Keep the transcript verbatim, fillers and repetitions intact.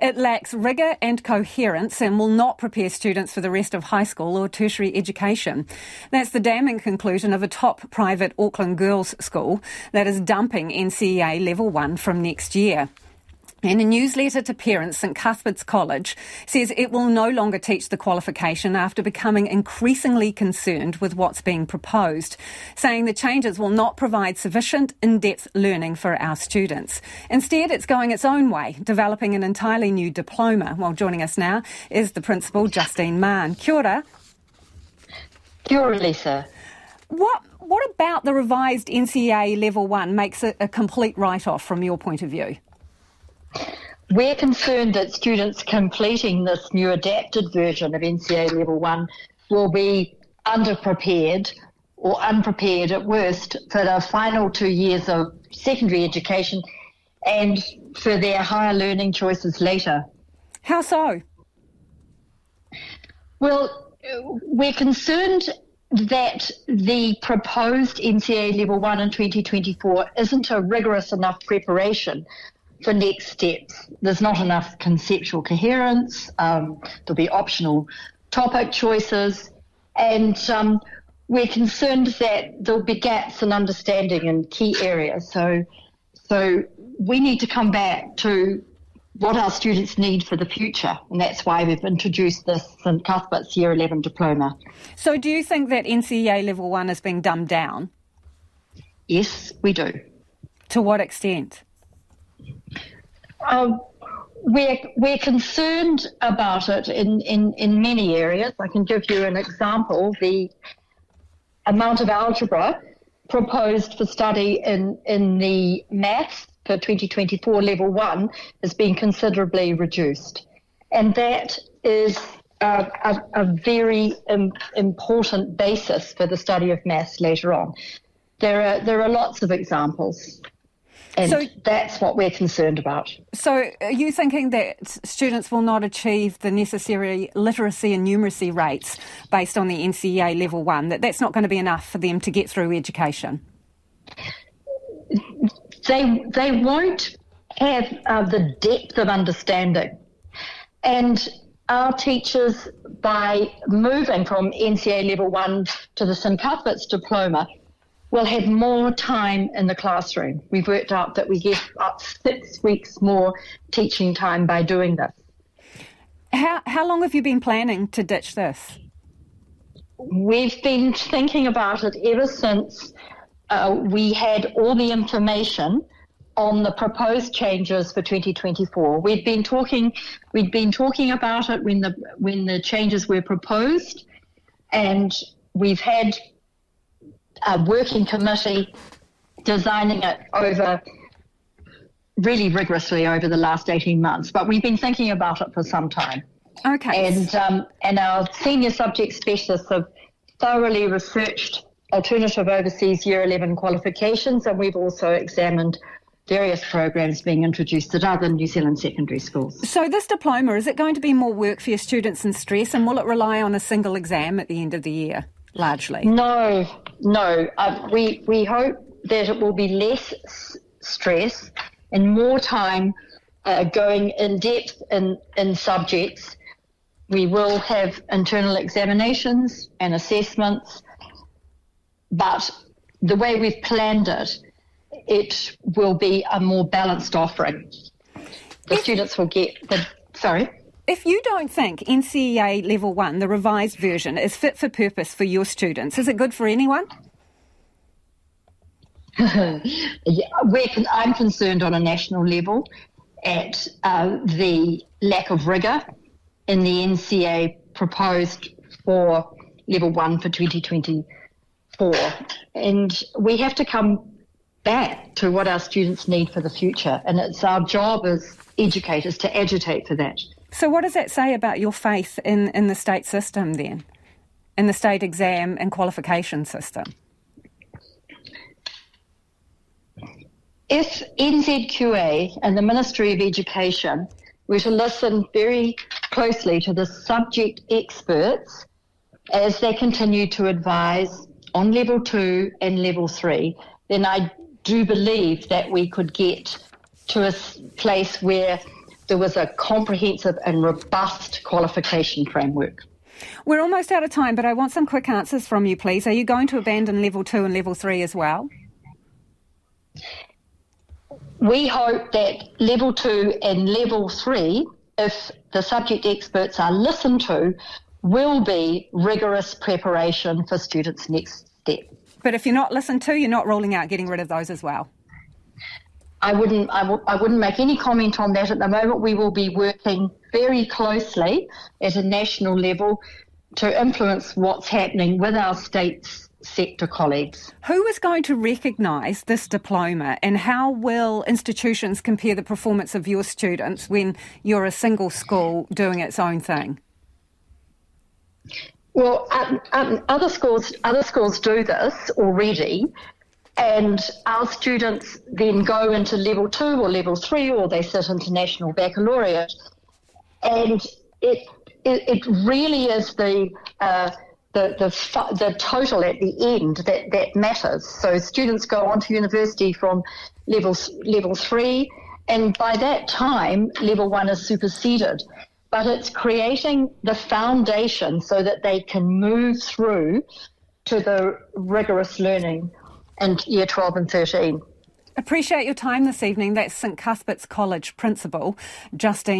It lacks rigour and coherence and will not prepare students for the rest of high school or tertiary education. That's the damning conclusion of a top private Auckland girls' school that is dumping N C E A Level one from next year. In a newsletter to parents, St Cuthbert's College says it will no longer teach the qualification after becoming increasingly concerned with what's being proposed, saying the changes will not provide sufficient in-depth learning for our students. Instead, it's going its own way, developing an entirely new diploma. Well, joining us now is the principal, Justine Mahon. Kia ora. Kia ora, Lisa. What, what about the revised N C E A Level one makes it a complete write-off from your point of view? We're concerned that students completing this new adapted version of N C E A Level one will be underprepared or unprepared at worst for the final two years of secondary education and for their higher learning choices later. How so? Well, we're concerned that the proposed N C E A Level one in twenty twenty-four isn't a rigorous enough preparation for next steps. There's not enough conceptual coherence, um, there'll be optional topic choices, and um, we're concerned that there'll be gaps in understanding in key areas. So, so we need to come back to what our students need for the future, and that's why we've introduced this St Cuthbert's Year eleven diploma. So do you think that N C E A Level one is being dumbed down? Yes, we do. To what extent? Um, we're, we're concerned about it in, in, in many areas. I can give you an example. The amount of algebra proposed for study in, in the maths for twenty twenty-four Level one has been considerably reduced. And that is a, a, a very im- important basis for the study of maths later on. There are, there are lots of examples. And so, that's what we're concerned about. So are you thinking that students will not achieve the necessary literacy and numeracy rates based on the N C E A Level one, that that's not going to be enough for them to get through education? They, they won't have uh, the depth of understanding. And our teachers, by moving from N C E A Level one to the St Cuthbert's Diploma, we'll have more time in the classroom. We've worked out that we get up six weeks more teaching time by doing this. How how long have you been planning to ditch this? We've been thinking about it ever since uh, we had all the information on the proposed changes for twenty twenty-four. We'd been talking we'd been talking about it when the when the changes were proposed, and we've had a working committee designing it over really rigorously over the last eighteen months, but we've been thinking about it for some time. Okay. And um, and our senior subject specialists have thoroughly researched alternative overseas Year eleven qualifications, and we've also examined various programs being introduced at other New Zealand secondary schools. So this diploma, is it going to be more work for your students and stress, and will it rely on a single exam at the end of the year? Largely. No, no. Uh, we we hope that it will be less s- stress and more time uh, going in depth in, in subjects. We will have internal examinations and assessments, but the way we've planned it, it will be a more balanced offering. The if, students will get the... Sorry? If you don't think N C E A Level one, the revised version, is fit for purpose for your students, is it good for anyone? yeah, we're, I'm concerned on a national level at uh, the lack of rigour in the N C E A proposed for Level one for twenty twenty-four. And we have to come back to what our students need for the future, and it's our job as educators to agitate for that. So what does that say about your faith in, in the state system then, in the state exam and qualification system? If N Z Q A and the Ministry of Education were to listen very closely to the subject experts as they continue to advise on Level two and Level three, then I do believe that we could get to a place where there was a comprehensive and robust qualification framework. We're almost out of time, but I want some quick answers from you, please. Are you going to abandon level two and level three as well? We hope that level two and level three, if the subject experts are listened to, will be rigorous preparation for students' next step. But if you're not listened to, you're not ruling out getting rid of those as well? I wouldn't, I, w- I wouldn't make any comment on that at the moment. We will be working very closely at a national level to influence what's happening with our state's sector colleagues. Who is going to recognise this diploma, and how will institutions compare the performance of your students when you're a single school doing its own thing? Well, um, um, other schools, other schools do this already, and our students then go into level two or level three, or they sit into national baccalaureate, and it it, it really is the uh, the the the total at the end that, that matters. So students go on to university from level level three, and by that time, level one is superseded. But it's creating the foundation so that they can move through to the rigorous learning in year twelve and thirteen. Appreciate your time this evening. That's St Cuthbert's College Principal Justine